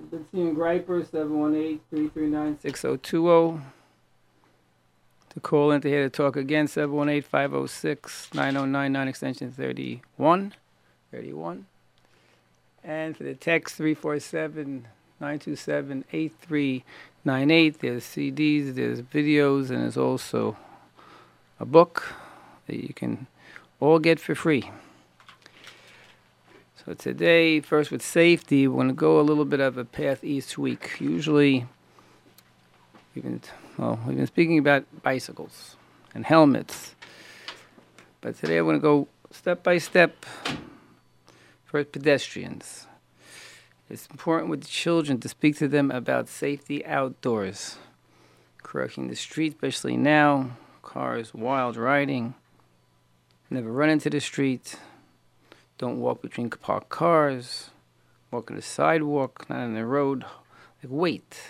Bentzion Greiper, 718-339-6020. To call in to hear the talk again, 718-506-9099, extension 31. And for the text, 347-927-8398. There's CDs, there's videos, and there's also a book that you can all get for free. So today, first with safety, we're going to go a little bit of a path each week. Usually, we've been speaking about bicycles and helmets. But today I'm going to go step by step for pedestrians. It's important with the children to speak to them about safety outdoors. Crossing the street, especially now, cars, wild riding. Never run into the street. Don't walk between parked cars. Walk on the sidewalk, not on the road. Like, wait.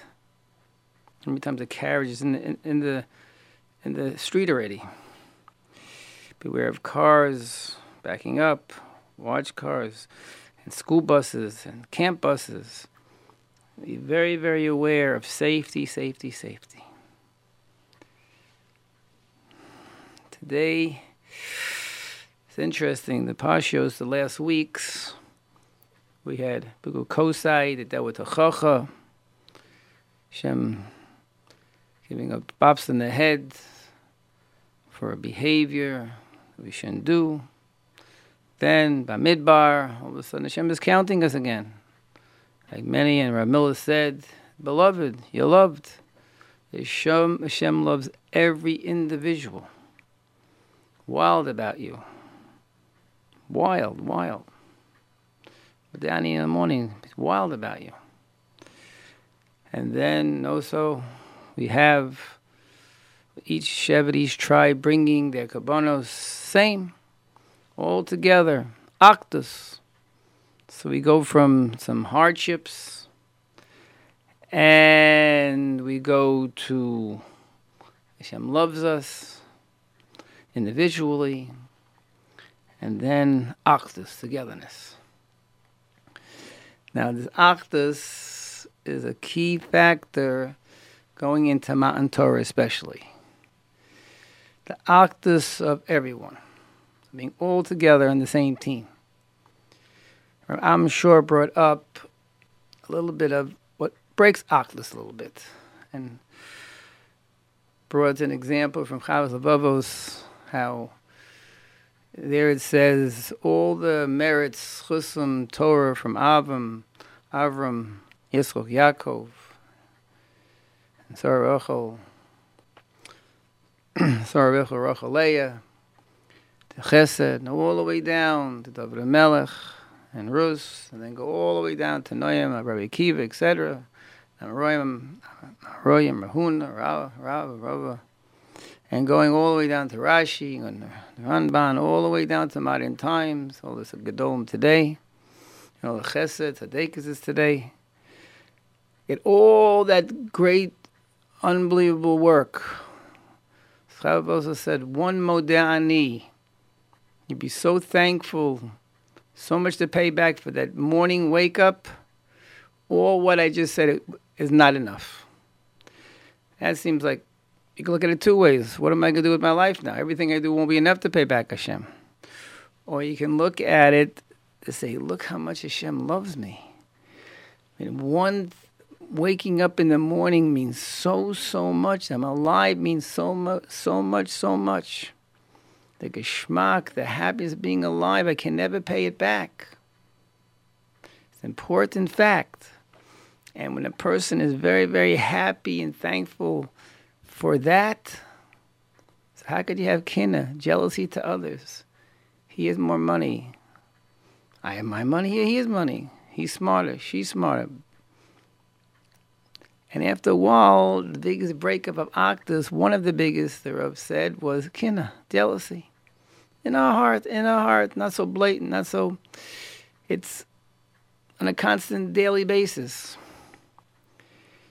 How many times a carriage is in the street already? Beware of cars backing up, large cars, and school buses and camp buses. Be very, very aware of safety. Today, it's interesting. The Parshios, the last weeks, we had Bechukosai, the Davening, Hashem giving up bops in the head for a behavior we shouldn't do. Then, by Midbar, all of a sudden Hashem is counting us again. Like many, and Rav Miller said, beloved, you're loved. Hashem loves every individual. Wild about you. Wild. Modani in the morning, he's wild about you. And then, also, we have each Shevad, each tribe bringing their Kabonos, same, all together, Achdus. So we go from some hardships, and we go to Hashem loves us individually, and then Achdus, togetherness. Now, this Achdus is a key factor going into Matan Torah, especially. The Achdus of everyone, being all together on the same team. I'm sure brought up a little bit of what breaks Octus a little bit, and brought an example from Chavos Levavos, how there it says, all the merits, Chusum, Torah from Avram, Yisroch, Yaakov, and Sarah, Rachel, Rachel, Leah, the Chesed, all the way down to David and Rus, and then go all the way down to Noyam, Rabbi Kiva, etc. And going all the way down to Rashi, and the Ramban, all the way down to modern times, all this Gedolim today, and all the Chesed, Tzaddikus is today. Get all that great, unbelievable work. Chavos also said, one Modani. You'd be so thankful, so much to pay back for that morning wake up, or what I just said is not enough. That seems like, you can look at it two ways. What am I going to do with my life now? Everything I do won't be enough to pay back Hashem. Or you can look at it and say, look how much Hashem loves me. I mean, waking up in the morning means so much. I'm alive means so much. The geschmack, the happiness of being alive, I can never pay it back. It's an important fact. And when a person is very, very happy and thankful for that, so how could you have Kinna, jealousy to others? He has more money. I have my money, he has money. He's smarter, she's smarter. And after a while, the biggest breakup of Octus, one of the biggest, the Rav said, was Kinna, jealousy. In our heart, not so blatant, not so... It's on a constant daily basis.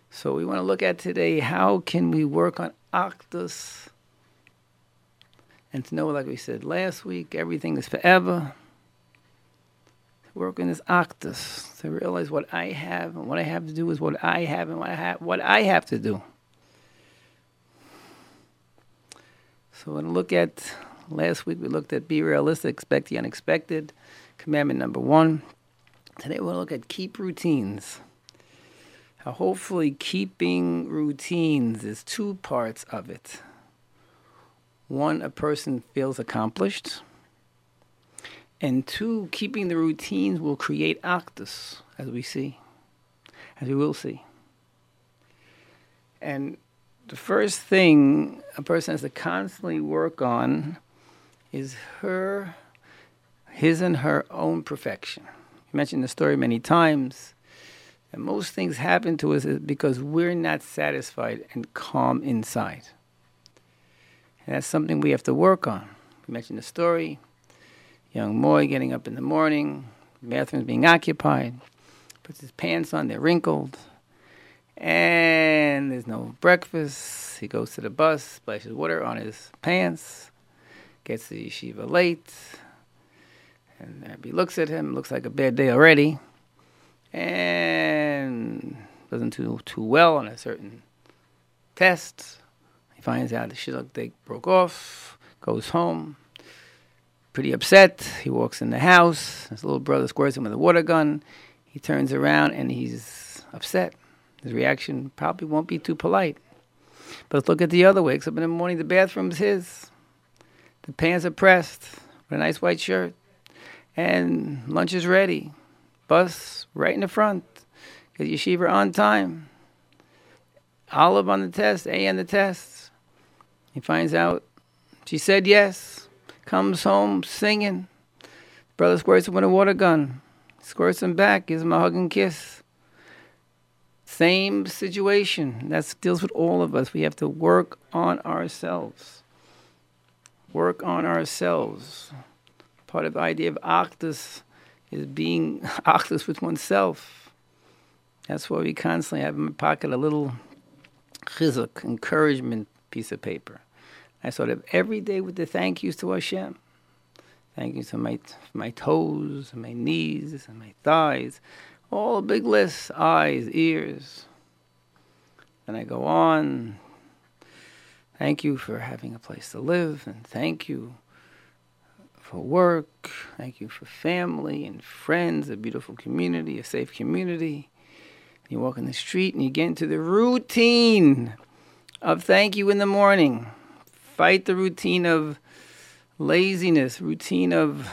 So we want to look at today, how can we work on Octus? And to know, like we said last week, everything is forever. work in this Achdus, to realize what I have and what I have to do is what I have and what I have to do. So we're going to look at, last week we looked at be realistic, expect the unexpected, commandment number 1. Today we're going to look at keep routines. Now hopefully keeping routines is two parts of it. One, a person feels accomplished. And two, keeping the routines will create Achdus, as we will see. And the first thing a person has to constantly work on is his and her own perfection. We mentioned the story many times. And most things happen to us is because we're not satisfied and calm inside. And that's something we have to work on. We mentioned the story. Young boy getting up in the morning, bathrooms being occupied, puts his pants on, they're wrinkled, and there's no breakfast. He goes to the bus, splashes water on his pants, gets to yeshiva late, and everybody looks at him, looks like a bad day already, and doesn't do too well on a certain test. He finds out the shidduch they broke off, goes home. Pretty upset, he walks in the house, his little brother squares him with a water gun, he turns around and he's upset. His reaction probably won't be too polite. But let's look at the other way. Wakes up in the morning, the bathroom's his. The pants are pressed with a nice white shirt. And lunch is ready. Bus right in the front. Get yeshiva on time. Olive on the test, A on the test. He finds out she said yes. Comes home singing. Brother squirts him with a water gun. Squirts him back. Gives him a hug and kiss. Same situation. That deals with all of us. We have to work on ourselves. Work on ourselves. Part of the idea of Achdus is being Achdus with oneself. That's why we constantly have in my pocket a little chizuk, encouragement piece of paper. I sort of every day with the thank yous to Hashem. Thank yous to my toes, and my knees, and my thighs. All a big list, eyes, ears. Then I go on. Thank you for having a place to live, and thank you for work. Thank you for family and friends, a beautiful community, a safe community. You walk in the street and you get into the routine of thank you in the morning. Fight the routine of laziness, routine of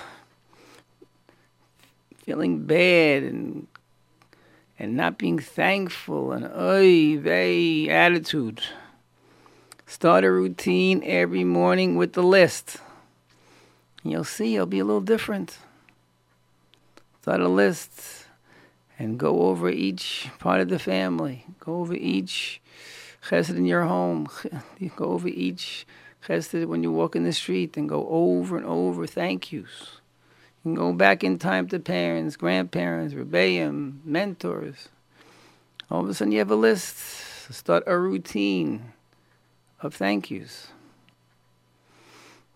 feeling bad and not being thankful and oy vey attitude. Start a routine every morning with the list. And you'll see it'll be a little different. Start a list and go over each part of the family. Go over each chesed in your home. Go over each chesed when you walk in the street, and go over and over thank yous. You can go back in time to parents, grandparents, rebbeim, mentors. All of a sudden you have a list. So start a routine of thank yous.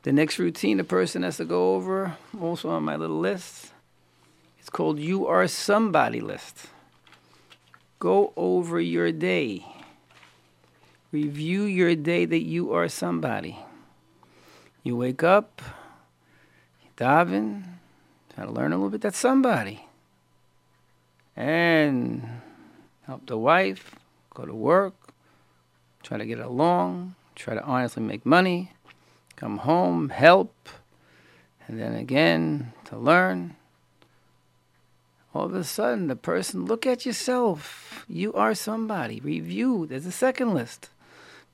The next routine a person has to go over, also on my little list, it's called You Are Somebody List. Go over your day. Review your day that you are somebody. You wake up, you daven, try to learn a little bit. That's somebody. And help the wife, go to work, try to get along, try to honestly make money, come home, help, and then again to learn. All of a sudden, the person, look at yourself. You are somebody. Review. There's a second list.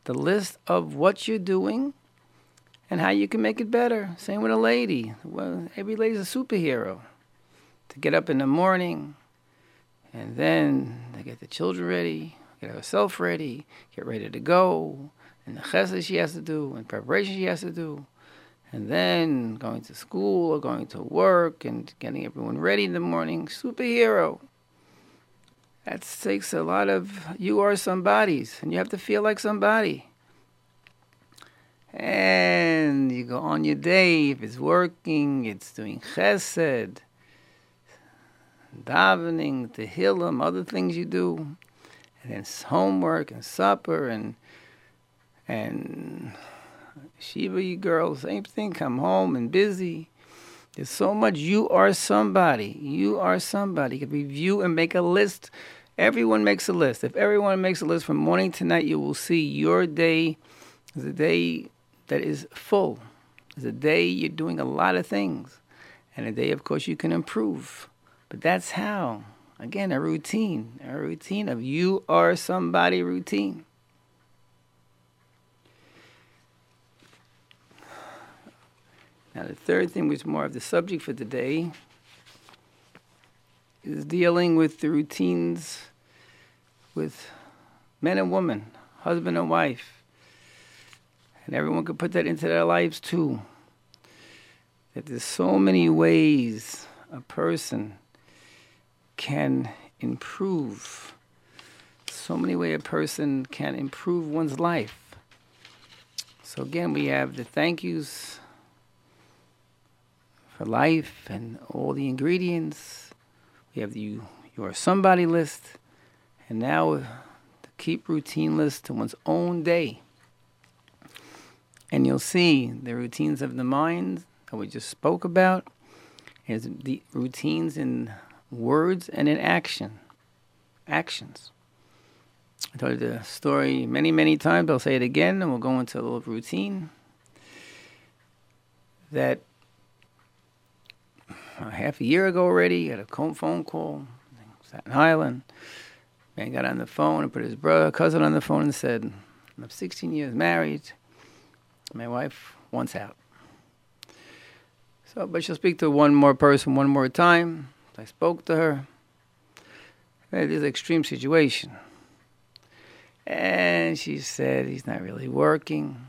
The list of what you're doing and how you can make it better. Same with a lady. Well, every lady's a superhero. To get up in the morning and then to get the children ready, get herself ready, get ready to go, and the chesed she has to do, and preparation she has to do, and then going to school or going to work and getting everyone ready in the morning. Superhero. That takes a lot of you are somebodies, and you have to feel like somebody. And you go on your day, if it's working, it's doing chesed, davening, tehillim, other things you do, and then homework and supper and Shiva, you girls, same thing, come home and busy. There's so much. You are somebody. You are somebody. You can review and make a list. Everyone makes a list. If everyone makes a list from morning to night, you will see your day is a day that is full. It's a day you're doing a lot of things. And a day, of course, you can improve. But that's how. Again, a routine of you are somebody routine. Now, the third thing, which is more of the subject for today, is dealing with the routines with men and women, husband and wife. And everyone could put that into their lives too. That there's so many ways a person can improve. So many ways a person can improve one's life. So again, we have the thank yous for life and all the ingredients. We have the you are somebody list, and now the keep routine list to one's own day. And you'll see the routines of the mind that we just spoke about is the routines in words and in actions. I told you the story many, many times. I'll say it again, and we'll go into a little routine that half a year ago already, had a phone call, Staten Island. Man got on the phone and put his cousin on the phone and said, I'm 16 years married. My wife wants out. So, but she'll speak to one more person one more time. I spoke to her. It is an extreme situation. And she said, he's not really working.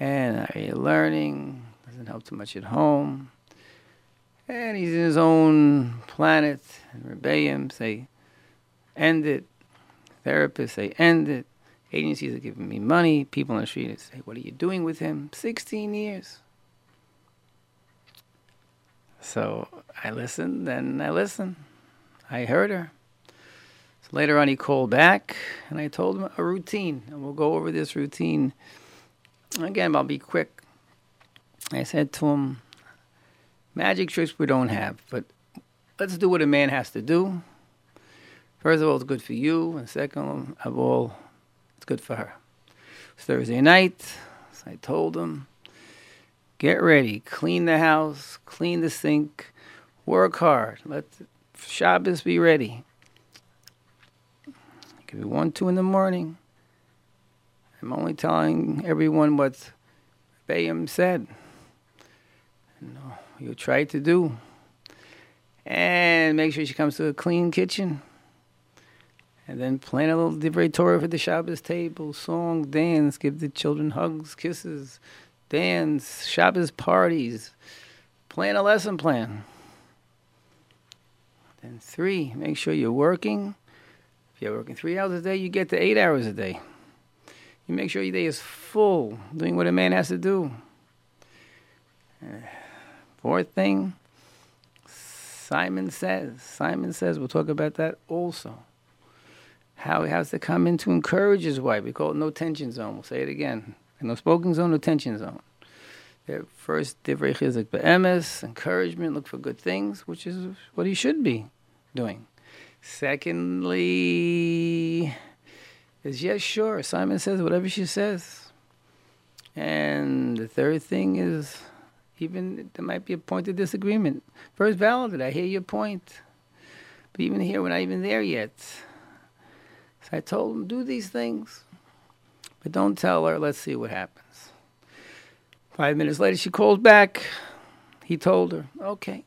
And not really learning. Doesn't help too much at home. And he's in his own planet. And Rebbeim say, end it. Therapists say, end it. Agencies are giving me money. People on the street say, what are you doing with him? 16 years. So I listened, and I heard her. So later on, he called back, and I told him a routine. And we'll go over this routine. Again, I'll be quick. I said to him, magic tricks we don't have, but let's do what a man has to do. First of all, it's good for you, and second of all, it's good for her. It's Thursday night, so I told him, get ready, clean the house, clean the sink, work hard, let Shabbos be ready. It could be 1, 2 in the morning. I'm only telling everyone what Bayam said. No. You try to do. And make sure she comes to a clean kitchen. And then plan a little Divrei Torah for the Shabbos table, song, dance, give the children hugs, kisses, dance, Shabbos parties. Plan a lesson plan. Then 3, make sure you're working. If you're working 3 hours a day, you get to 8 hours a day. You make sure your day is full, doing what a man has to do. 4th thing, Simon says, we'll talk about that also. How he has to come in to encourage his wife. We call it no tension zone. We'll say it again. No spoken zone, no tension zone. Their first divrei chizuk be'emes, encouragement, look for good things, which is what he should be doing. Secondly, is yes, sure. Simon says whatever she says. And the third thing is, even there might be a point of disagreement. First, validate. I hear your point. But even here, we're not even there yet. So I told him, do these things. But don't tell her. Let's see what happens. 5 minutes later, she calls back. He told her, okay.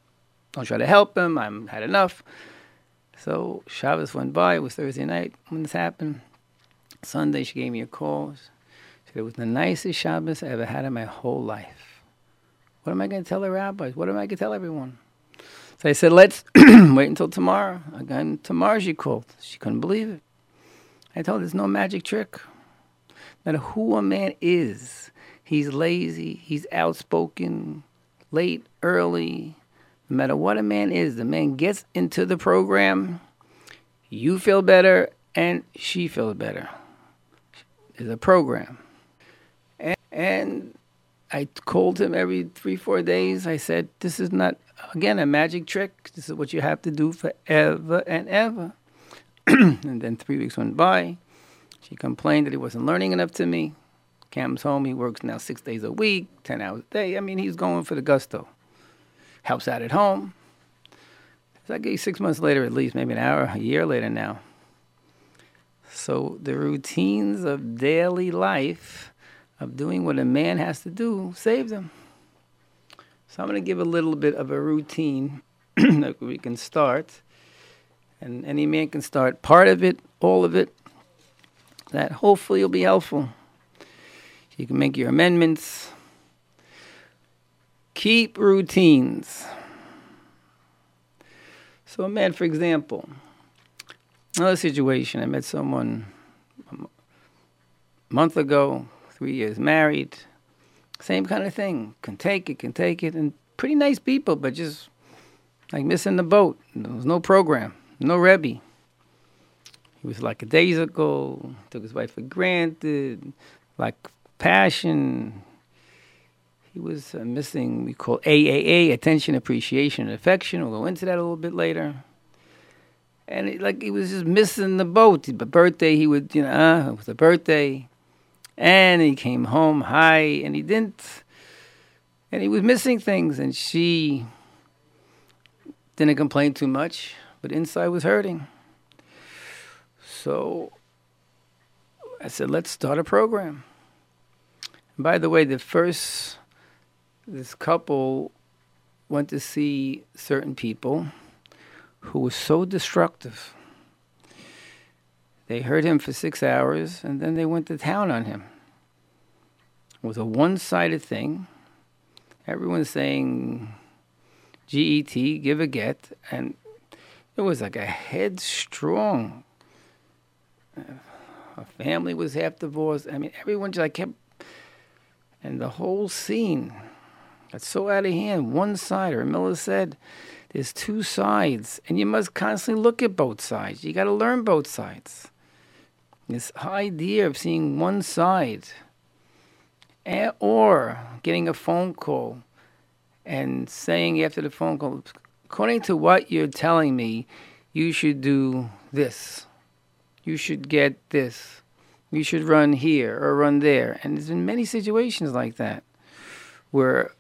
Don't try to help him. I've had enough. So Shabbos went by. It was Thursday night when this happened. Sunday, she gave me a call. She said, it was the nicest Shabbos I ever had in my whole life. What am I going to tell the rabbis? What am I going to tell everyone? So I said, let's wait until tomorrow. Again, tomorrow she called. She couldn't believe it. I told her there's no magic trick. No matter who a man is, he's lazy, he's outspoken, late, early, No matter what a man is, the man gets into the program, you feel better and she feels better. It's a program. And I called him every 3-4 days. I said, this is not, again, a magic trick. This is what you have to do forever and ever. And then 3 weeks went by. She complained that he wasn't learning enough to me. Cam's home. He works now 6 days a week, 10 hours a day. I mean, he's going for the gusto. Helps out at home. So I guess 6 months later at least, maybe a year later now. So the routines of daily life, of doing what a man has to do, saved them. So I'm going to give a little bit of a routine that we can start. And any man can start part of it, all of it. That hopefully will be helpful. You can make your amendments. Keep routines. So a man, for example, another situation, I met someone a month ago, 3 years married, same kind of thing. Can take it, and pretty nice people, but just like missing the boat. There was no program, no Rebbe. He was lackadaisical, took his wife for granted, like passion. He was missing, we call AAA, attention, appreciation, and affection. We'll go into that a little bit later. And he was just missing the boat. The birthday, he would, it was a birthday. And he came home high, and he didn't. And he was missing things, and she didn't complain too much, but inside was hurting. So I said, let's start a program. And by the way, this couple went to see certain people who were so destructive. They heard him for 6 hours, and then they went to town on him. It was a one-sided thing. Everyone's saying, G-E-T, give a get. And it was like a headstrong. A family was half divorced. I mean, everyone just kept... And the whole scene got so out of hand. One side, or Miller said, there's two sides, and you must constantly look at both sides. You got to learn both sides. This idea of seeing one side or getting a phone call and saying after the phone call, according to what you're telling me, you should do this. You should get this. You should run here or run there. And there's been many situations like that where a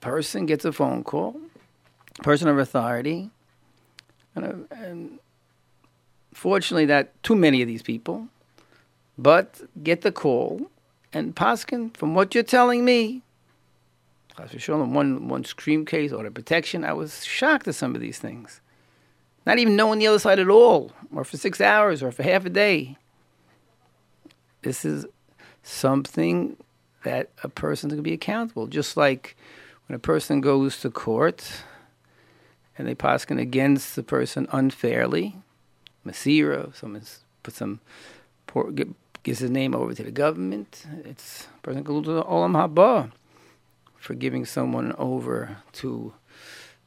person gets a phone call, person of authority, and fortunately that too many of these people, but get the call, and Paskin, from what you're telling me, I was showing one scream case, order protection, I was shocked at some of these things. Not even knowing the other side at all, or for 6 hours, or for half a day. This is something that a person can be accountable. Just like when a person goes to court and they paskin against the person unfairly, Masira, someone gives his name over to the government, it's a person goes to the Olam Haba for giving someone over to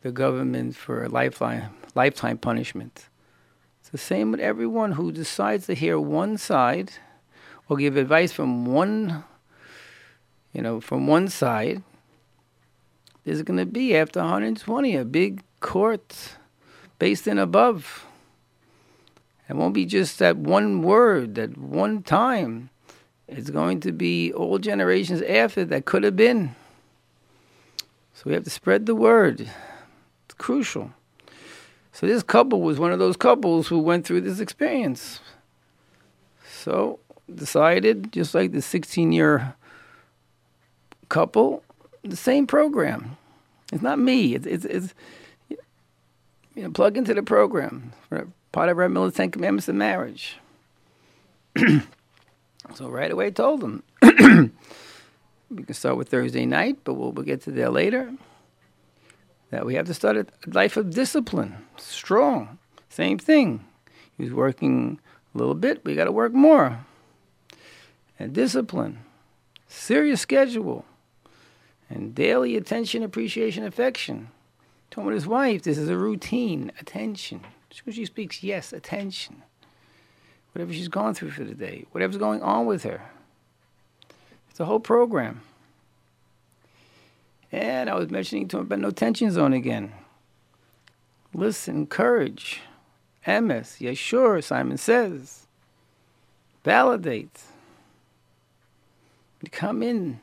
the government for a lifetime punishment. It's the same with everyone who decides to hear one side or give advice from one side. There's going to be, after 120, a big court based in above. It won't be just that one word, that one time. It's going to be all generations after that could have been. So we have to spread the word. It's crucial. So this couple was one of those couples who went through this experience. So decided, just like the 16-year couple, the same program. It's not me. It's plug into the program. Part of Rabbi Miller's 10 Commandments of Marriage. So right away told them, we can start with Thursday night, but we'll get to there later, that we have to start a life of discipline. Strong. Same thing. He was working a little bit, but you got to work more. And discipline, serious schedule, and daily attention, appreciation, affection. Talking about his wife, this is a routine, attention. When she speaks, yes, attention. Whatever she's gone through for the day, whatever's going on with her. It's a whole program. And I was mentioning to him about no tension zone again. Listen, courage, MS, yes, sure, Simon says. Validate. Come in.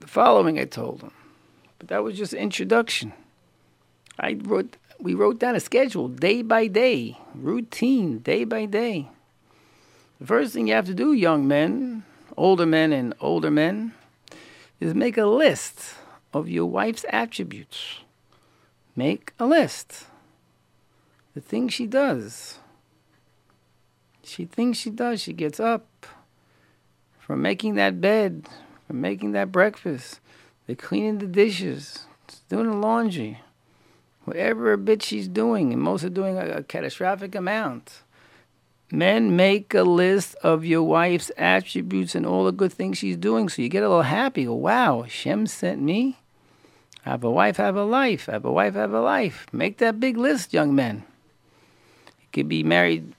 The following I told him. But that was just introduction. We wrote down a schedule day by day, routine day by day. The first thing you have to do, young men, older men and older men, is make a list of your wife's attributes. Make a list. The things she does. She thinks she does. She gets up from making that bed, from making that breakfast, to cleaning the dishes, doing the laundry. Whatever a bit she's doing, and most are doing a catastrophic amount. Men, make a list of your wife's attributes and all the good things she's doing, so you get a little happy. Wow, Hashem sent me. I have a wife, have a life. I have a wife, have a life. Make that big list, young men. You could be married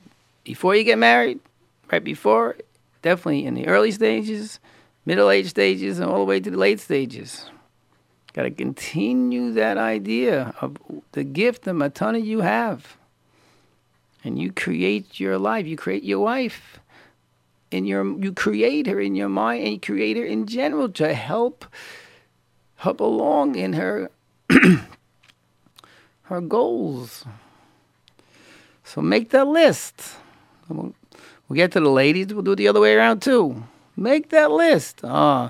before you get married, right before, definitely in the early stages, middle age stages, and all the way to the late stages. Got to continue that idea of the gift, the matana you have. And you create your life. You create your wife. You create her in your mind, and you create her in general to help along in her her goals. So make that list. We'll get to the ladies. We'll do it the other way around too. Make that list. But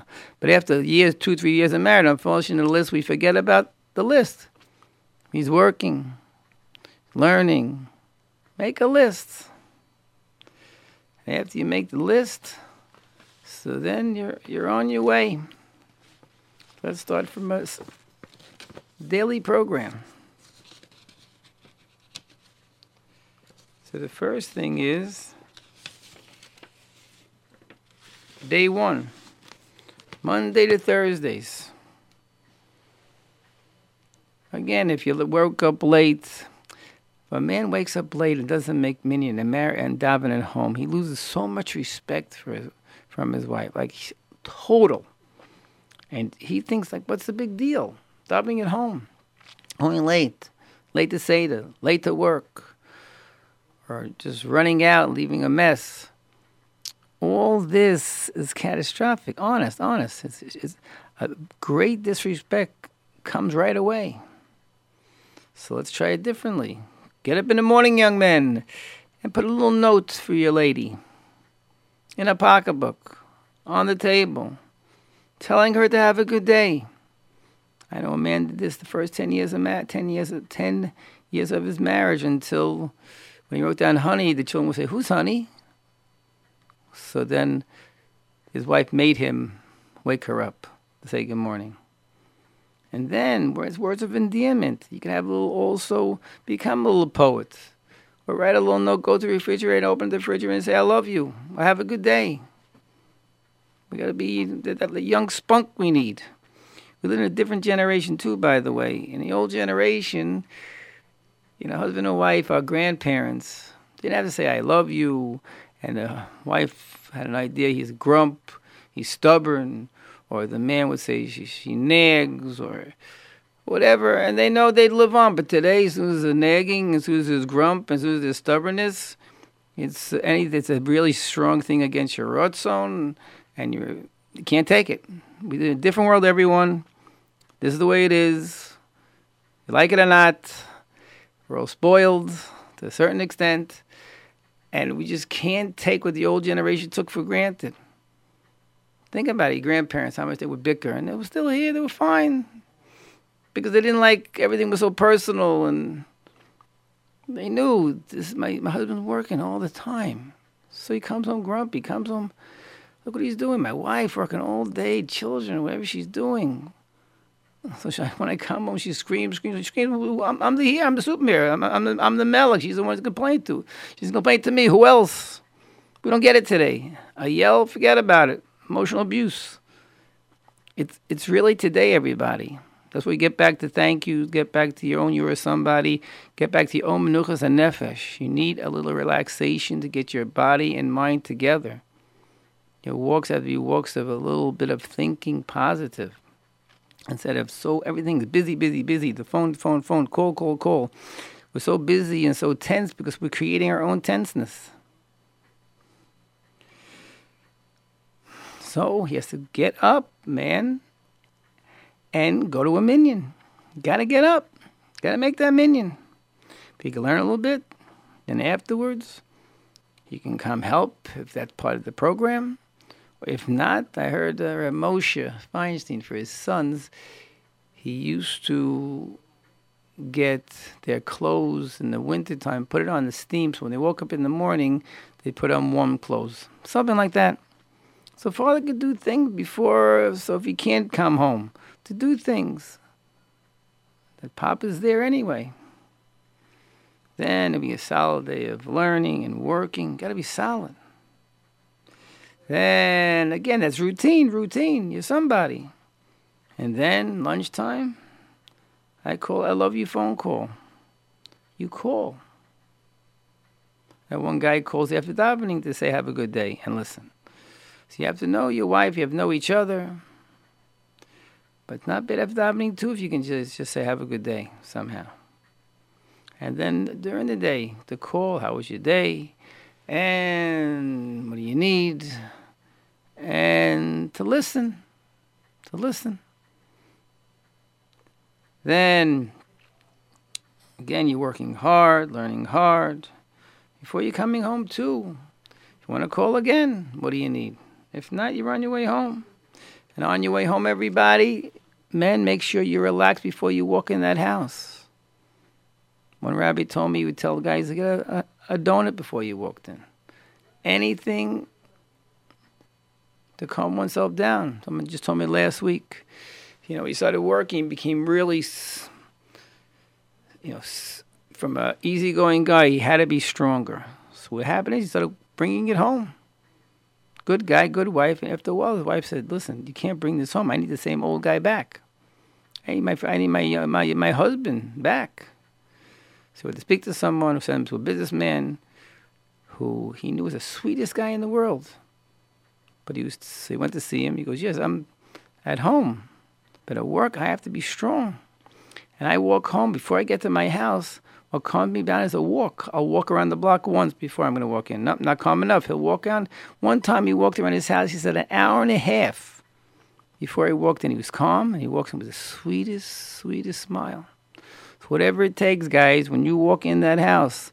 after years, 2-3 years of marriage, unfortunately, the list, we forget about the list. He's working, learning. Make a list. And after you make the list, so then you're on your way. Let's start from a daily program. So the first thing is Day 1, Monday to Thursdays. Again, if you woke up late, if a man wakes up late and doesn't make Minion and Davening at home, he loses so much respect from his wife, like total. And he thinks, like, what's the big deal? Davening at home, going late to Seder, late to work, or just running out, leaving a mess. All this is catastrophic. Honest. It's a great disrespect comes right away. So let's try it differently. Get up in the morning, young men, and put a little note for your lady in a pocketbook, on the table, telling her to have a good day. I know a man did this the first 10 years of his marriage, until when he wrote down honey, the children would say, "Who's honey?" So then his wife made him wake her up to say good morning. And then words of endearment. You can have a little, also become a little poet. Or write a little note, go to the refrigerator, open the refrigerator and say, "I love you. Well, have a good day." We got to be that young spunk we need. We live in a different generation too, by the way. In the old generation, husband and wife, our grandparents, didn't have to say, "I love you." And the wife had an idea, he's a grump, he's stubborn, or the man would say she nags, or whatever, and they know they'd live on. But today, as soon as there's nagging, as soon as there's grump, as soon as there's stubbornness, it's a really strong thing against your rotzon, and you can't take it. We live in a different world, everyone. This is the way it is. You like it or not, we're all spoiled to a certain extent. And we just can't take what the old generation took for granted. Think about it, your grandparents, how much they would bicker. And they were still here, they were fine. Because they didn't like, everything was so personal. And they knew, my husband's working all the time. So he comes home grumpy, comes home, look what he's doing. My wife working all day, children, whatever she's doing. So when I come home, she screams. I'm the superhero. I'm the Melech. She's the one to complain to. She's complaining to me. Who else? We don't get it today. I yell, forget about it. Emotional abuse. It's really today, everybody. That's where you get back to thank you, get back to your own you are somebody, get back to your own menuchas and nefesh. You need a little relaxation to get your body and mind together. Your walks have to be walks of a little bit of thinking positive. Instead of so everything's busy, busy, busy, the phone, call. We're so busy and so tense because we're creating our own tenseness. So he has to get up, man, and go to a minion. Got to get up. Got to make that minion. If you can learn a little bit, then afterwards, you can come help if that's part of the program. Or if not, I heard Rav Moshe Feinstein for his sons, he used to get their clothes in the wintertime, put it on the steam, so when they woke up in the morning, they put on warm clothes. Something like that. So father could do things before, so if he can't come home, to do things. That Papa's there anyway. Then it'll be a solid day of learning and working. Got to be solid. Then, again, that's routine. You're somebody. And then, lunchtime, I love you phone call. You call. That one guy calls after davening to say, have a good day, and listen. So you have to know your wife, you have to know each other. But it's not bad after davening too if you can just say have a good day somehow. And then during the day, the call, how was your day? And what do you need? And to listen. Then, again, you're working hard, learning hard. Before you're coming home too, if you want to call again, what do you need? If not, you're on your way home. And on your way home, everybody, men, make sure you relax before you walk in that house. One rabbi told me he would tell guys to get a donut before you walked in. Anything to calm oneself down. Someone just told me last week, he started working, became really, from an easygoing guy, he had to be stronger. So what happened is he started bringing it home. Good guy, good wife. And after a while, his wife said, listen, you can't bring this home. I need the same old guy back. I need my husband back. So to speak to someone, who sent him to a businessman who he knew was the sweetest guy in the world. But he went to see him. He goes, yes, I'm at home. But at work, I have to be strong. And I walk home. Before I get to my house, what calms me down is a walk. I'll walk around the block once before I'm going to walk in. Nope, not calm enough. He'll walk out. One time he walked around his house, he said an hour and a half before he walked in. He was calm, and he walks in with the sweetest, sweetest smile. So whatever it takes, guys, when you walk in that house,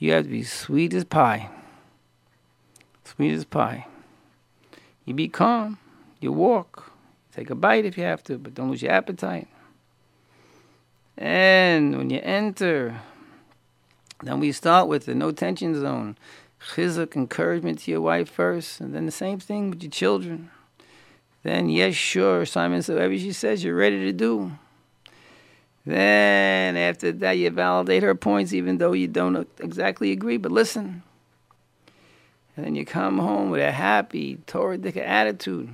you have to be sweet as pie. Sweet as pie. You be calm. You walk. Take a bite if you have to, but don't lose your appetite. And when you enter, then we start with the no tension zone. Chizuk, encouragement to your wife first, and then the same thing with your children. Then, yes, sure, Simon, so whatever she says, you're ready to do. Then, after that, you validate her points, even though you don't exactly agree, but listen. And then you come home with a happy, Torah-dika attitude.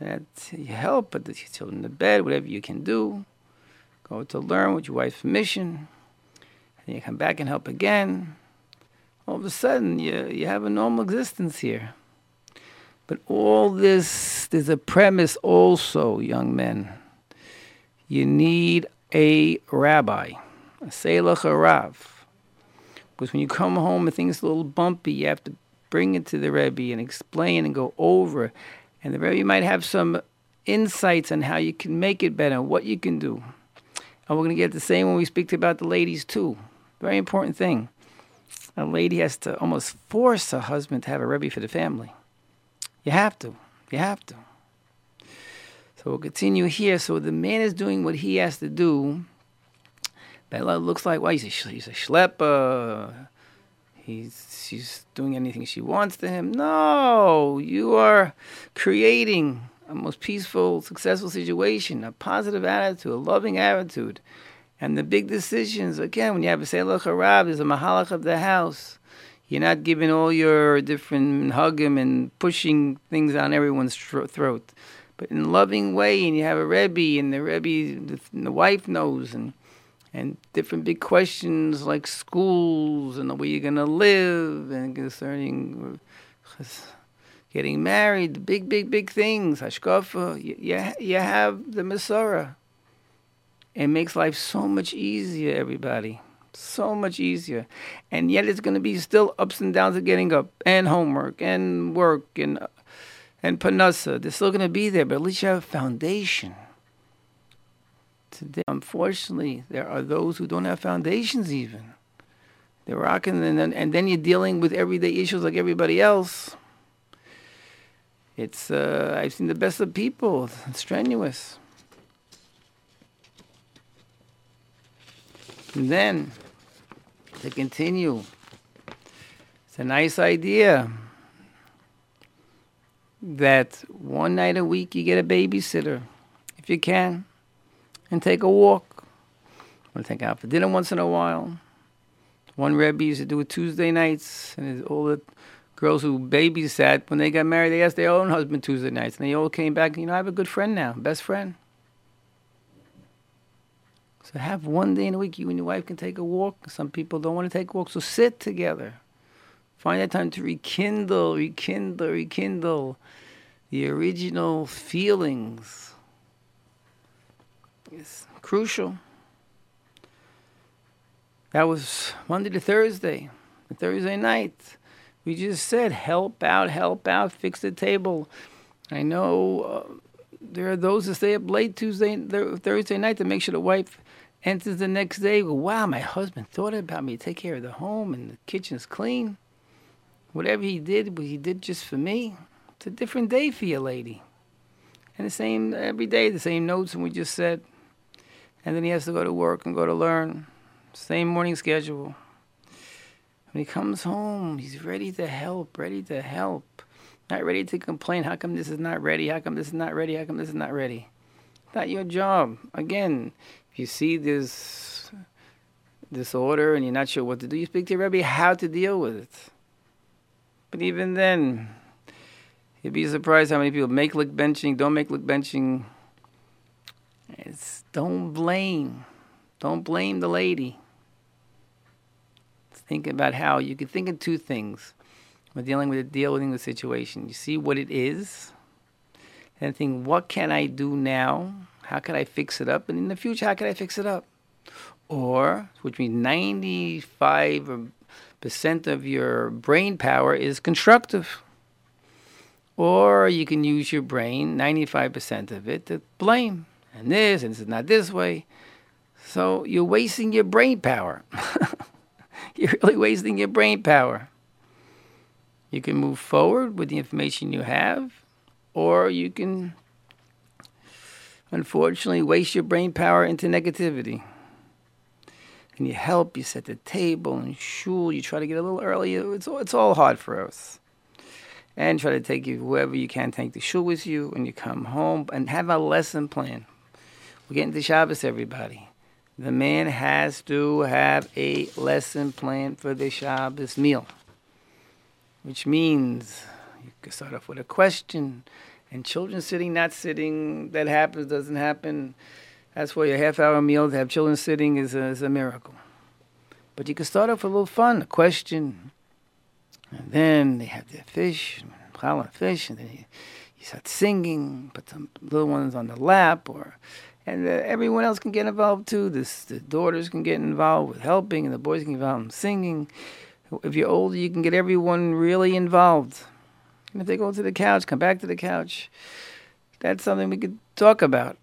That you help put the children to bed, whatever you can do. Go to learn with your wife's permission. And you come back and help again. All of a sudden, you have a normal existence here. But all this, there's a premise also, young men. You need a rabbi, a Selah Harav. Because when you come home and things are a little bumpy, you have to bring it to the Rebbe and explain and go over. And the Rebbe might have some insights on how you can make it better, what you can do. And we're going to get the same when we speak about the ladies too. Very important thing. A lady has to almost force her husband to have a Rebbe for the family. You have to. So we'll continue here. So the man is doing what he has to do. That looks like, well, he's a schlepper. She's doing anything she wants to him. No, you are creating a most peaceful, successful situation, a positive attitude, a loving attitude. And the big decisions, again, when you have a Selah Harav, there's a mahalach of the house. You're not giving all your different hugging and pushing things down everyone's throat. but in a loving way, and you have a Rebbe, and the Rebbe, the wife knows, and different big questions like schools and the way you're going to live and concerning getting married, big things, hashkafa. You have the Masorah. It makes life so much easier, everybody. So much easier. And yet it's going to be still ups and downs of getting up and homework and work and panasa. They're still going to be there, but at least you have a foundation. Today, unfortunately, there are those who don't have foundations even. They're rocking, and then you're dealing with everyday issues like everybody else. It's I've seen the best of people. It's strenuous. And then, to continue, it's a nice idea that one night a week you get a babysitter, if you can, and take a walk. Or take out for dinner once in a while. One Rebbe used to do it Tuesday nights, and all the girls who babysat, when they got married, they asked their own husband Tuesday nights, and they all came back, I have a good friend now, best friend. So have one day in a week you and your wife can take a walk. Some people don't want to take walks, so sit together. Find that time to rekindle the original feelings. It's crucial. That was Monday to Thursday. The Thursday night, we just said, help out, fix the table. I know there are those that stay up late Thursday night to make sure the wife enters the next day. Wow, my husband thought about me. Take care of the home and the kitchen's clean. Whatever he did, what he did just for me. It's a different day for your lady. And the same every day, the same notes, and we just said. And then he has to go to work and go to learn. Same morning schedule. When he comes home, he's ready to help. Not ready to complain. How come this is not ready? How come this is not ready? Not your job. Again, if you see this disorder and you're not sure what to do, you speak to your Rebbe how to deal with it. But even then, you'd be surprised how many people make lick benching, don't make lick benching. Don't blame. Don't blame the lady. Think about how you can think of two things. We're dealing with the situation. You see what it is, and think, what can I do now? How can I fix it up? And in the future, how can I fix it up? Or, which means 95% of your brain power is constructive. Or you can use your brain, 95% of it, to blame. And this is not this way. So you're wasting your brain power. You're really wasting your brain power. You can move forward with the information you have, or you can, unfortunately, waste your brain power into negativity. And you help, you set the table, and shul, you try to get a little earlier. It's all hard for us. And try to take you whoever you can, take the shul with you, and you come home, and have a lesson plan. We're getting to Shabbos, everybody. The man has to have a lesson plan for the Shabbos meal. Which means you can start off with a question, and children sitting, not sitting, that happens, doesn't happen. That's why your half-hour meal to have children sitting is a miracle. But you can start off with a little fun, a question, and then they have their fish, and then you start singing, put some little ones on the lap, and everyone else can get involved too. The daughters can get involved with helping, and the boys can get involved in singing. If you're older, you can get everyone really involved. And if they go to the couch, come back to the couch. That's something we could talk about.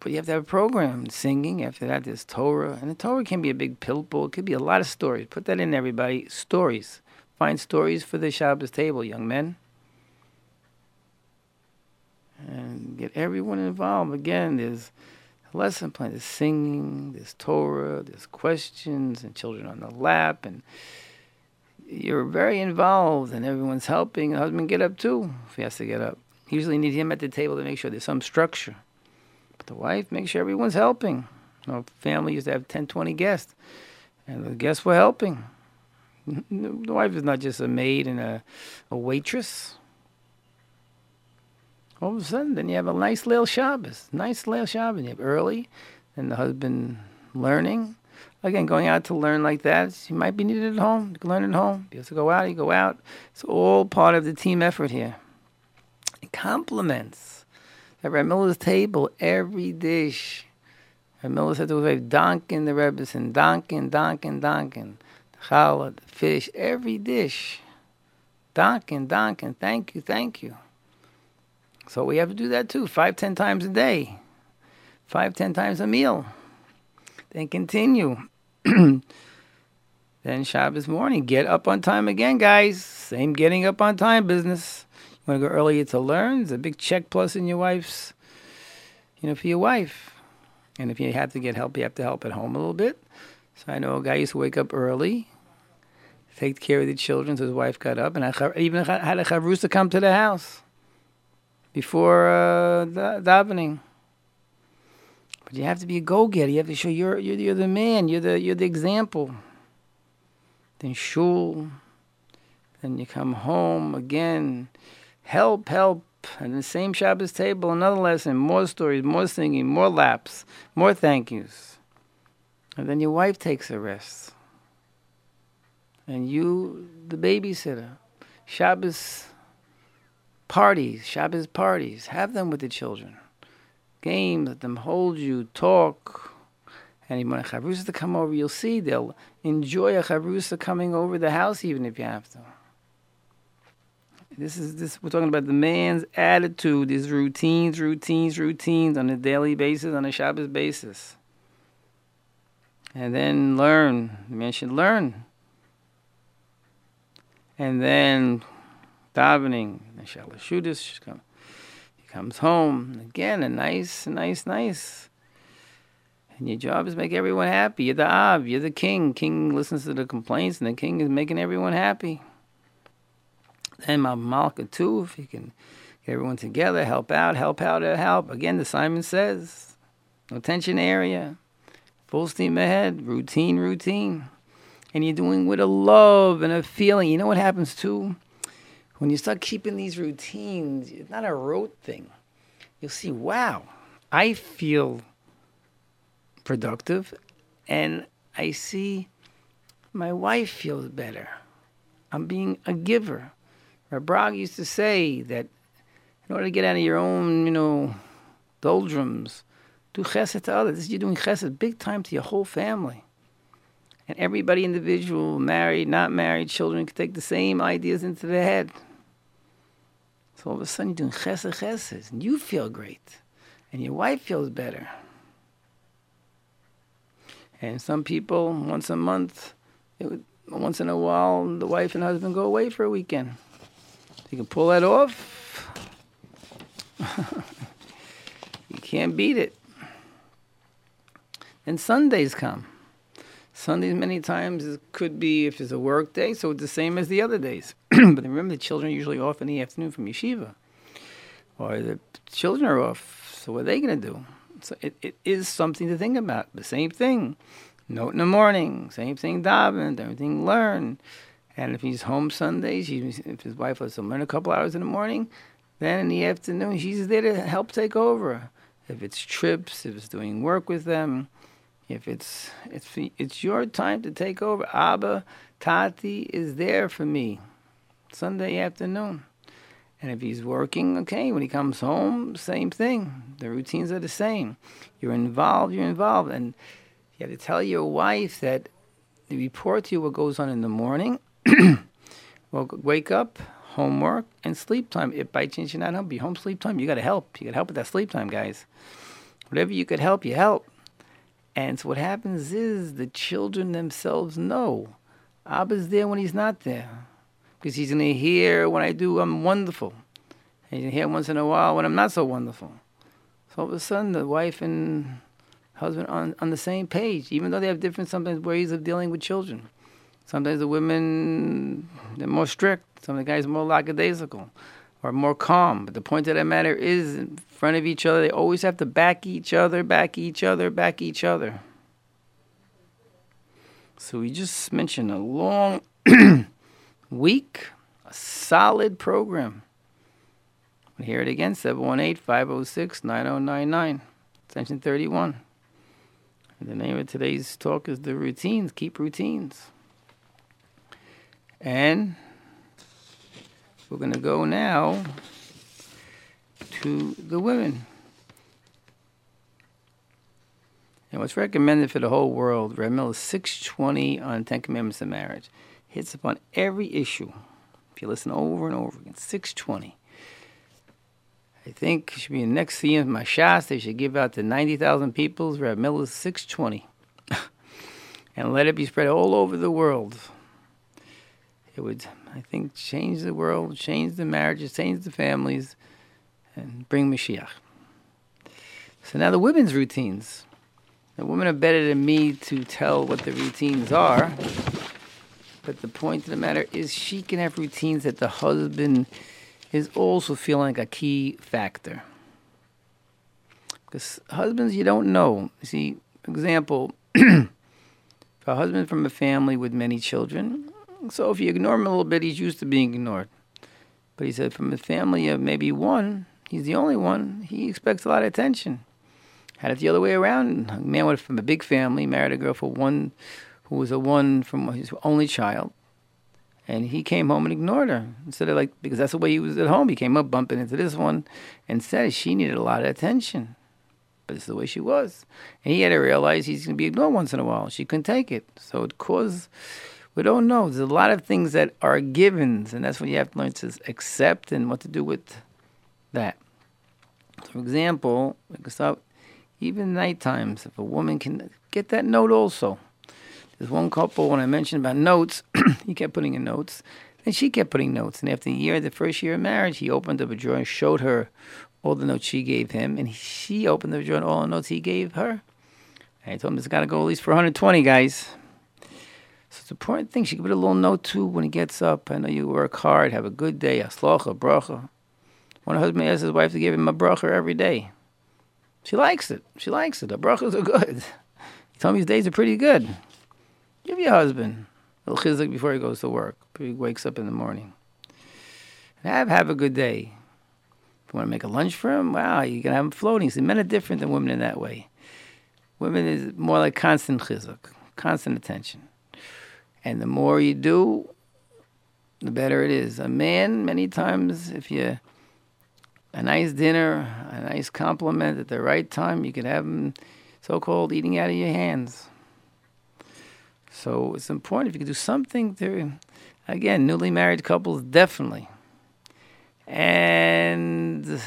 But you have to have a program. Singing, after that there's Torah. And the Torah can be a big pilpul. It could be a lot of stories. Put that in, everybody. Stories. Find stories for the Shabbos table, young men. And get everyone involved. Again, there's a lesson plan. There's singing, there's Torah, there's questions, and children on the lap, and you're very involved, and everyone's helping. The husband get up, too, if he has to get up. Usually need him at the table to make sure there's some structure. But the wife makes sure everyone's helping. Family used to have 10, 20 guests, and the guests were helping. The wife is not just a maid and a waitress. all of a sudden, then you have a nice Leil Shabbos. Nice Leil Shabbos. You have early, and the husband learning. Again, going out to learn like that, you might be needed at home. You can learn at home. You have to go out, you go out. It's all part of the team effort here. It complements. At Rav Miller's table, every dish. Rav Miller said to his wife, donkin the Rebbe's, and donkin. The challah, the fish, every dish. Donkin, thank you. So we have to do that too, 5-10 times a day. 5-10 times a meal. Then continue. Then Shabbos morning, get up on time again, guys. Same getting up on time business. You want to go earlier to learn. It's a big check plus in your wife's, for your wife. And if you have to get help, you have to help at home a little bit. So I know a guy used to wake up early, take care of the children, so his wife got up, and I even had a Chavrusa come to the house before davening. But you have to be a go-getter. You have to show you're the man. You're the example. Then shul. Then you come home again. Help. And the same Shabbos table, another lesson. More stories, more singing, more laps, more thank yous. And then your wife takes a rest. And you, the babysitter. Shabbos parties, have them with the children. Games, let them hold you, talk. And you want a Chavrusa to come over, you'll see they'll enjoy a Chavrusa coming over the house even if you have to. This we're talking about the man's attitude is routines on a daily basis, on a Shabbos basis. And then learn. The man should learn. And then davening, he comes home again, and nice. And your job is to make everyone happy. You're the Av, you're the king. King listens to the complaints, and the king is making everyone happy. Then my Malka too, if you can get everyone together, help out. Again, the Simon says, no tension area, full steam ahead, routine. And you're doing with a love and a feeling. You know what happens too? When you start keeping these routines, it's not a rote thing. You'll see, wow, I feel productive, and I see my wife feels better. I'm being a giver. Rabbi Brog used to say that in order to get out of your own, doldrums, do chesed to others. You're doing chesed big time to your whole family. And everybody, individual, married, not married, children, can take the same ideas into their head. So all of a sudden you're doing chesed, and you feel great, and your wife feels better. And some people, once a month, once in a while, the wife and husband go away for a weekend. You can pull that off. You can't beat it. Then Sundays come. Sundays many times it could be if it's a work day, so it's the same as the other days. But remember, the children are usually off in the afternoon from yeshiva. Or the children are off, so what are they going to do? So it is something to think about. The same thing. Note in the morning. Same thing, daven. Everything learned. And if he's home Sundays, if his wife lets him learn a couple hours in the morning, then in the afternoon, she's there to help take over. If it's trips, if it's doing work with them, if it's your time to take over. Abba, Tati is there for me Sunday afternoon. And if he's working, okay, when he comes home, same thing. The routines are the same. You're involved. And you have to tell your wife that they report to you what goes on in the morning. Well, wake up, homework, and sleep time. If by chance you're not home, be home sleep time. You got to help. You got to help with that sleep time, guys. Whatever you could help, you help. And so what happens is the children themselves know Abba's there when he's not there. Because he's going to hear when I do, I'm wonderful. And he's going to hear once in a while when I'm not so wonderful. So all of a sudden, the wife and husband are on the same page, even though they have different sometimes ways of dealing with children. Sometimes the women, they're more strict. Some of the guys are more lackadaisical or more calm. But the point of that matter is in front of each other, they always have to back each other. So we just mentioned a long week, a solid program. And hear it again, 718-506-9099, extension 31. And the name of today's talk is the routines. Keep routines. And we're going to go now to the women. And what's recommended for the whole world, Rav Miller 620 on 10 Commandments of Marriage, hits upon every issue. If you listen over and over again, 620. I think it should be in the next season of my Shas. They should give out to 90,000 peoples, Rav Miller 620. And let it be spread all over the world. It would, I think, change the world, change the marriages, change the families, and bring Mashiach. So now the women's routines. The women are better than me to tell what the routines are. But the point of the matter is she can have routines that the husband is also feeling like a key factor. Because husbands, you don't know. See, for example, if a husband from a family with many children, so if you ignore him a little bit, he's used to being ignored. But he said from a family of maybe one, he's the only one, he expects a lot of attention. Had it the other way around. A man from a big family married a girl for one who was a one from his only child. And he came home and ignored her. Instead of like, because that's the way he was at home. He came up bumping into this one and said she needed a lot of attention. But it's the way she was. And he had to realize he's going to be ignored once in a while. She couldn't take it. So it caused, we don't know. There's a lot of things that are givens. And that's when you have to learn to accept and what to do with that. For example, even night times, if a woman can get that note also. There's one couple, when I mentioned about notes, he kept putting in notes, and she kept putting notes. And after a year, the first year of marriage, he opened up a drawer and showed her all the notes she gave him, and she opened up a drawer and all the notes he gave her. And I told him, it's got to go at least for 120, guys. So it's an important thing. She could put a little note, too, when he gets up. I know you work hard. Have a good day. Aslocha, bracha. One husband asks his wife to give him a bracha every day. She likes it. She likes it. The brachas are good. He told me his days are pretty good. Give your husband a little chizuk before he goes to work. He wakes up in the morning. And have a good day. If you want to make a lunch for him, wow, you can have him floating. See, men are different than women in that way. Women is more like constant chizuk, constant attention. And the more you do, the better it is. A man, many times, if you a nice dinner, a nice compliment at the right time. You can have them so-called eating out of your hands. So it's important if you can do something to, again, newly married couples, definitely. And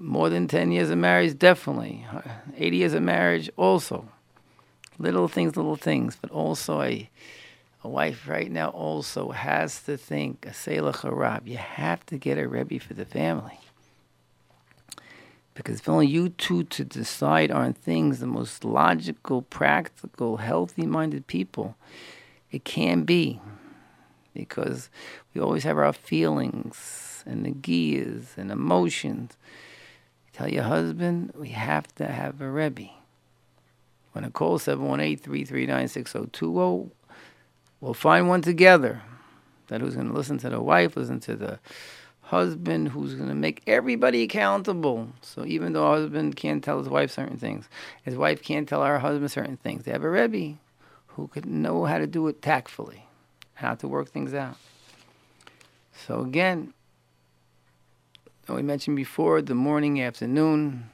more than 10 years of marriage, definitely. 80 years of marriage, also. Little things, but also a wife right now also has to think, a Selah Harav. You have to get a Rebbe for the family. Because if only you two to decide on things, the most logical, practical, healthy-minded people, it can be. Because we always have our feelings and the giyas and emotions. Tell your husband, we have to have a Rebbe. When I call 718-339-6020, we'll find one together that who's going to listen to the wife, listen to the husband, who's going to make everybody accountable. So even though a husband can't tell his wife certain things, his wife can't tell her husband certain things, they have a Rebbe who could know how to do it tactfully, how to work things out. So again, we mentioned before, the morning, afternoon,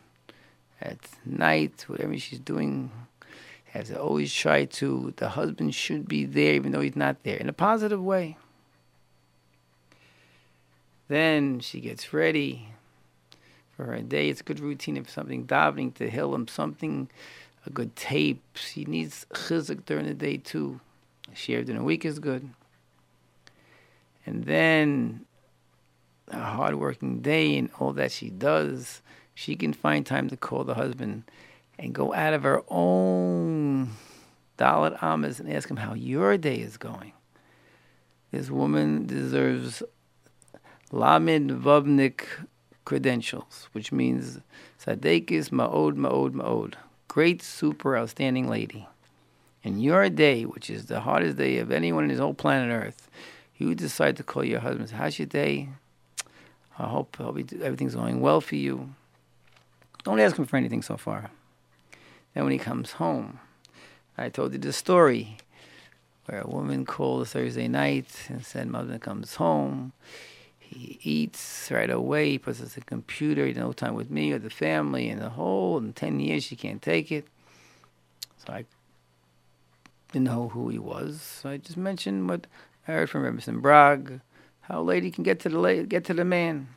at night, whatever she's doing, has to always try to, the husband should be there even though he's not there, in a positive way. Then she gets ready for her day. It's a good routine of something, davening to Hillel, something, a good tape. She needs chizuk during the day too. A share during the week is good. And then a hard-working day and all that she does, she can find time to call the husband and go out of her own dalet amas and ask him how your day is going. This woman deserves lamed vavnik credentials, which means sadekis ma'od, ma'od, ma'od. Great, super, outstanding lady. And your day, which is the hardest day of anyone in this whole planet Earth, you decide to call your husband. How's your day? I hope everything's going well for you. Don't ask him for anything so far. Then when he comes home, I told you the story where a woman called a Thursday night and said, "Mother comes home. He eats right away. He puts us a computer. He has no time with me or the family, and the whole. In 10 years, she can't take it." So I didn't know who he was. So I just mentioned what I heard from Emerson Bragg, how a lady can get to the man.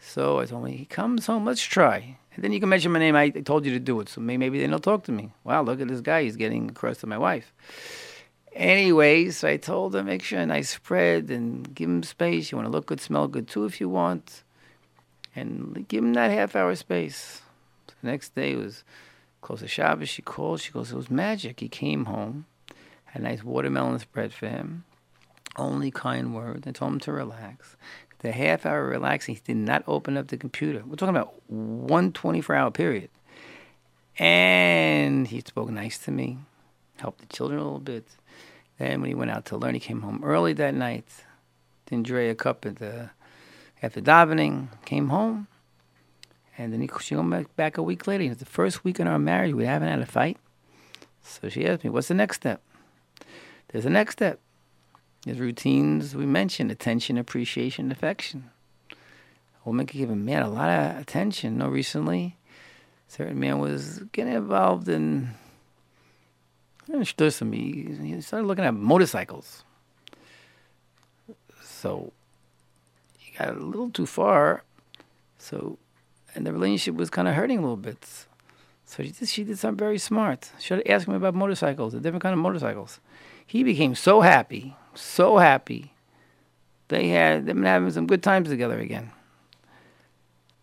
So I told him, he comes home, let's try. And then you can mention my name. I told you to do it, so maybe then he'll talk to me. Wow, look at this guy. He's getting across to my wife. Anyways, so I told her, make sure a nice spread and give him space. You want to look good, smell good too if you want. And give him that half-hour space. So the next day was close to Shabbos. She called. She goes, it was magic. He came home, had a nice watermelon spread for him. Only kind word. I told him to relax. The half hour relaxing, he did not open up the computer. We're talking about one 24-hour period. And he spoke nice to me, helped the children a little bit. Then when he went out to learn, he came home early that night, didn't dray a cup after Davening, came home. And then she came back a week later. It was the first week in our marriage. We haven't had a fight. So she asked me, what's the next step? There's a next step. There's routines we mentioned, attention, appreciation, affection. A woman could give a man a lot of attention. No, recently, a certain man was getting involved in, I understood some, he started looking at motorcycles. So he got a little too far, and the relationship was kind of hurting a little bit. So she did something very smart. She started asking me about motorcycles, the different kind of motorcycles. He became so happy. So happy. They've been having some good times together again.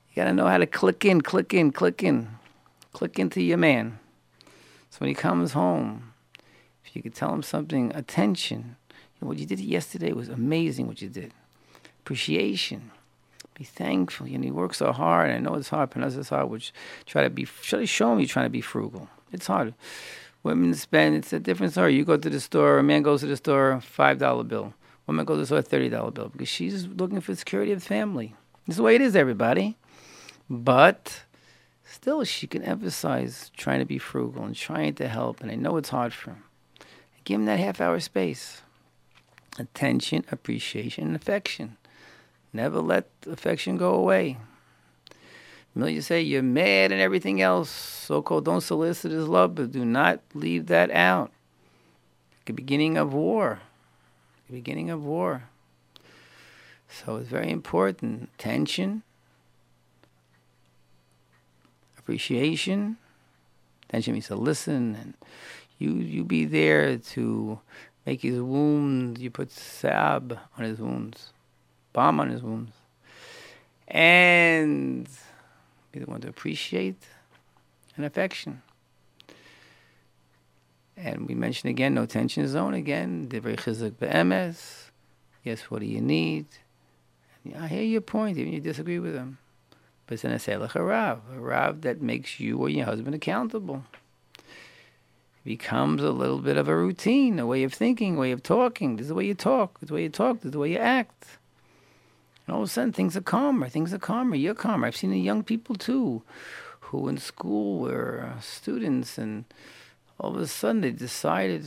You got to know how to click into your man. So when he comes home, if you could tell him something, attention. You know, what you did yesterday was amazing. What you did, appreciation. Be thankful. You know, you work so hard. And I know it's hard. Penance is hard. Which show him you're trying to be frugal. It's hard. Women spend, it's a different story. You go to the store, a man goes to the store, $5 bill. Woman goes to the store, $30 bill, because she's looking for security of the family. This is the way it is, everybody. But still, she can emphasize trying to be frugal and trying to help, and I know it's hard for him. Give him that half-hour space. Attention, appreciation, and affection. Never let affection go away. Miller, you say you're mad and everything else. So-called don't solicit his love, but do not leave that out. The beginning of war. The beginning of war. So it's very important. Attention. Appreciation. Attention means to listen. And you be there to make his wounds. You put salve on his wounds. Balm on his wounds. And be the one to appreciate and affection. And we mentioned again, no tension zone again. Divrei chizuk be'emes. Yes, what do you need? And I hear your point, even if you disagree with him. But it's in a Selah Harav, a Rav that makes you or your husband accountable. It becomes a little bit of a routine, a way of thinking, a way of talking. This is the way you talk, this is the way you talk, this is the way you act. And all of a sudden, things are calmer, you're calmer. I've seen the young people, too, who in school were students, and all of a sudden they decided,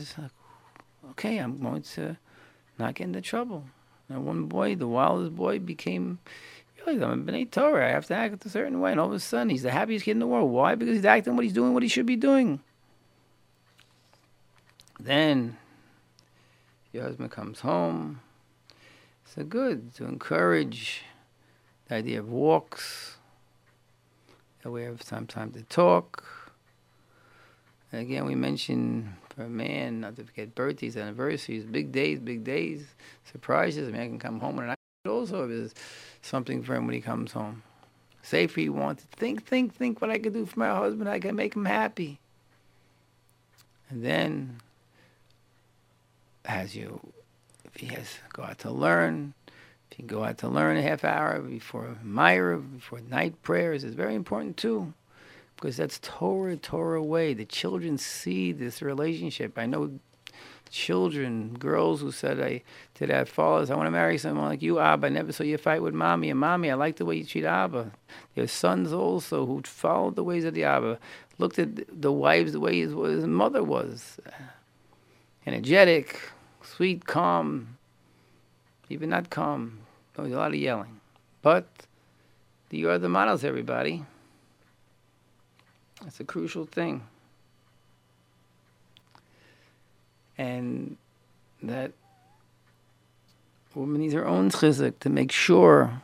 okay, I'm going to not get into trouble. And one boy, the wildest boy, became, really, I'm a B'nai Torah, I have to act a certain way, and all of a sudden he's the happiest kid in the world. Why? Because he's acting what he's doing, what he should be doing. Then your husband comes home. So good to encourage the idea of walks, that we have some time to talk. And again, we mentioned for a man, not to forget birthdays, anniversaries, big days, surprises. A man can come home, and I also is something for him when he comes home. Safety, he wants to think what I can do for my husband. I can make him happy. And then, as you... If he has go out to learn, if you go out to learn a half hour before Ma'ariv, before night prayers, is very important too, because that's Torah way. The children see this relationship. I know children, girls who said to their fathers, I want to marry someone like you, Abba. I never saw you fight with Mommy. And Mommy, I like the way you treat Abba. Their sons also who followed the ways of the Abba, looked at the wives the way his mother was. Energetic, sweet, calm, even not calm. There was a lot of yelling. But you are the models, everybody. That's a crucial thing. And that woman needs her own chizuk to make sure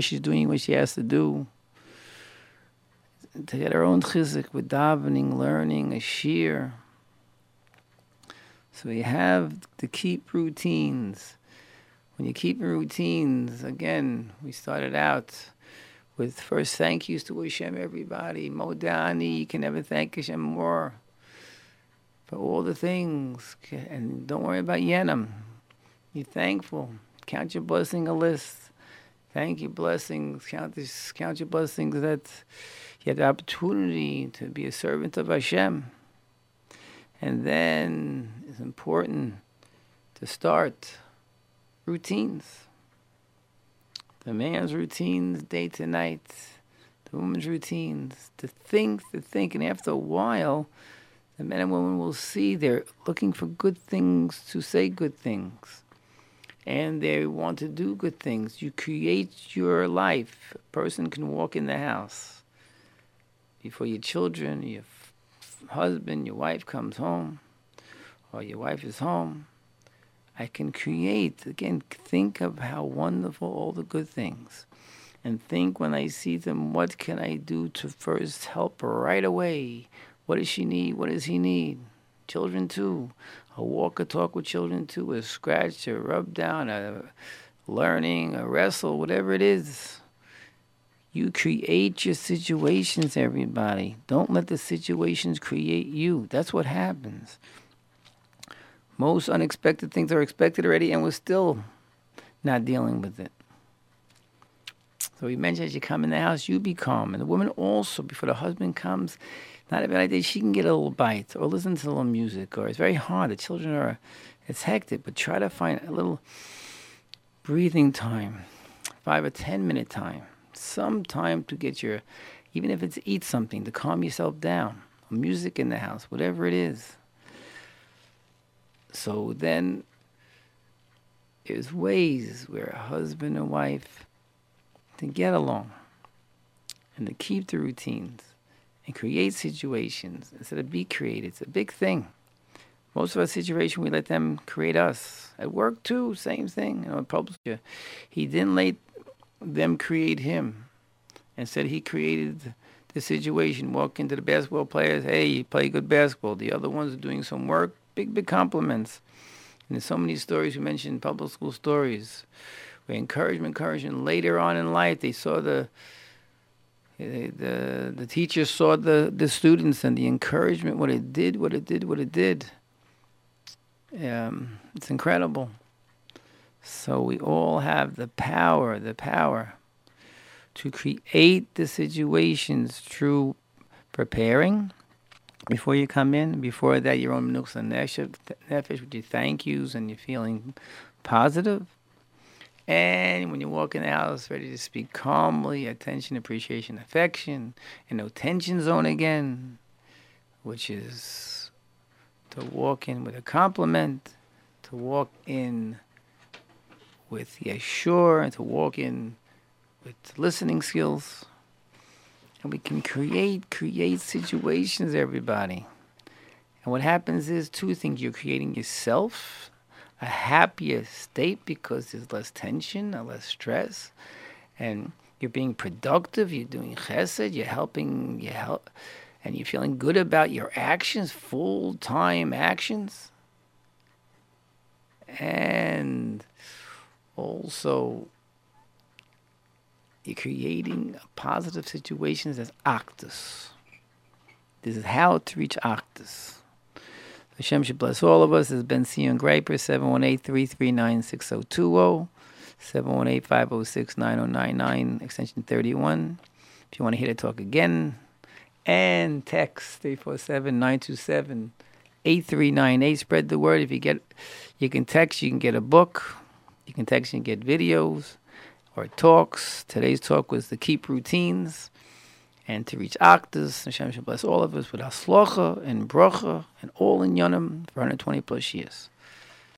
she's doing what she has to do. To get her own chizuk with davening, learning, a shir. So you have to keep routines. When you keep routines, again, we started out with first thank yous to Hashem, everybody. Modani, you can never thank Hashem more for all the things. And don't worry about Yenim. Be thankful. Count your blessing a list. Thank your blessings. Count your blessings that you had the opportunity to be a servant of Hashem. And then it's important to start routines. The man's routines, day to night. The woman's routines. To think. And after a while, the men and women will see they're looking for good things to say good things. And they want to do good things. You create your life. A person can walk in the house before your children, your husband, your wife comes home, or your wife is home. I can create, again, think of how wonderful all the good things. And think when I see them, what can I do to first help her right away? What does she need? What does he need? Children too. A walk, a talk with children too. A scratch, a rub down, a learning, a wrestle, whatever it is. You create your situations, everybody. Don't let the situations create you. That's what happens. Most unexpected things are expected already, and we're still not dealing with it. So we mentioned as you come in the house, you be calm. And the woman also, before the husband comes, not a bad idea, she can get a little bite or listen to a little music. Or it's very hard. The children are, it's hectic. But try to find a little breathing time, 5 or 10 minute time. Some time to get your, even if it's eat something, to calm yourself down. Music in the house, whatever it is. So then there's ways where a husband and wife to get along and to keep the routines and create situations instead of be created. It's a big thing. Most of our situation, we let them create us. At work too, same thing. You know, a publisher, he didn't let them create him. Instead, he created the situation. Walk into the basketball players, hey, you play good basketball. The other ones are doing some work. Big compliments. And there's so many stories we mentioned, public school stories, where encouragement. Later on in life, they saw the teachers saw the students and the encouragement, what it did. It's incredible. So we all have the power to create the situations through preparing. Before you come in, before that, your own minuchas and nefesh with your thank yous and you're feeling positive. And when you walk in the house, ready to speak calmly, attention, appreciation, affection, and no tension zone again, which is to walk in with a compliment, to walk in with yeshur, and to walk in with listening skills. And we can create situations, everybody. And what happens is two things. You're creating yourself a happier state because there's less tension, less stress. And you're being productive. You're doing chesed. You're helping. And you're feeling good about your actions, full-time actions. And also, you're creating positive situations as Achdus. This is how to reach Achdus. Hashem should bless all of us. This is Bentzion Greiper, 718-339-6020, 718-506-9099, extension 31. If you want to hear the talk again, and text 347-927-8 839-8. Spread the word. If you get, you can text, you can get a book. You can text and get videos or talks. Today's talk was to keep routines and to reach Achdus. Hashem should bless all of us with Haslocha and Bracha and all in Yonim for 120 plus years.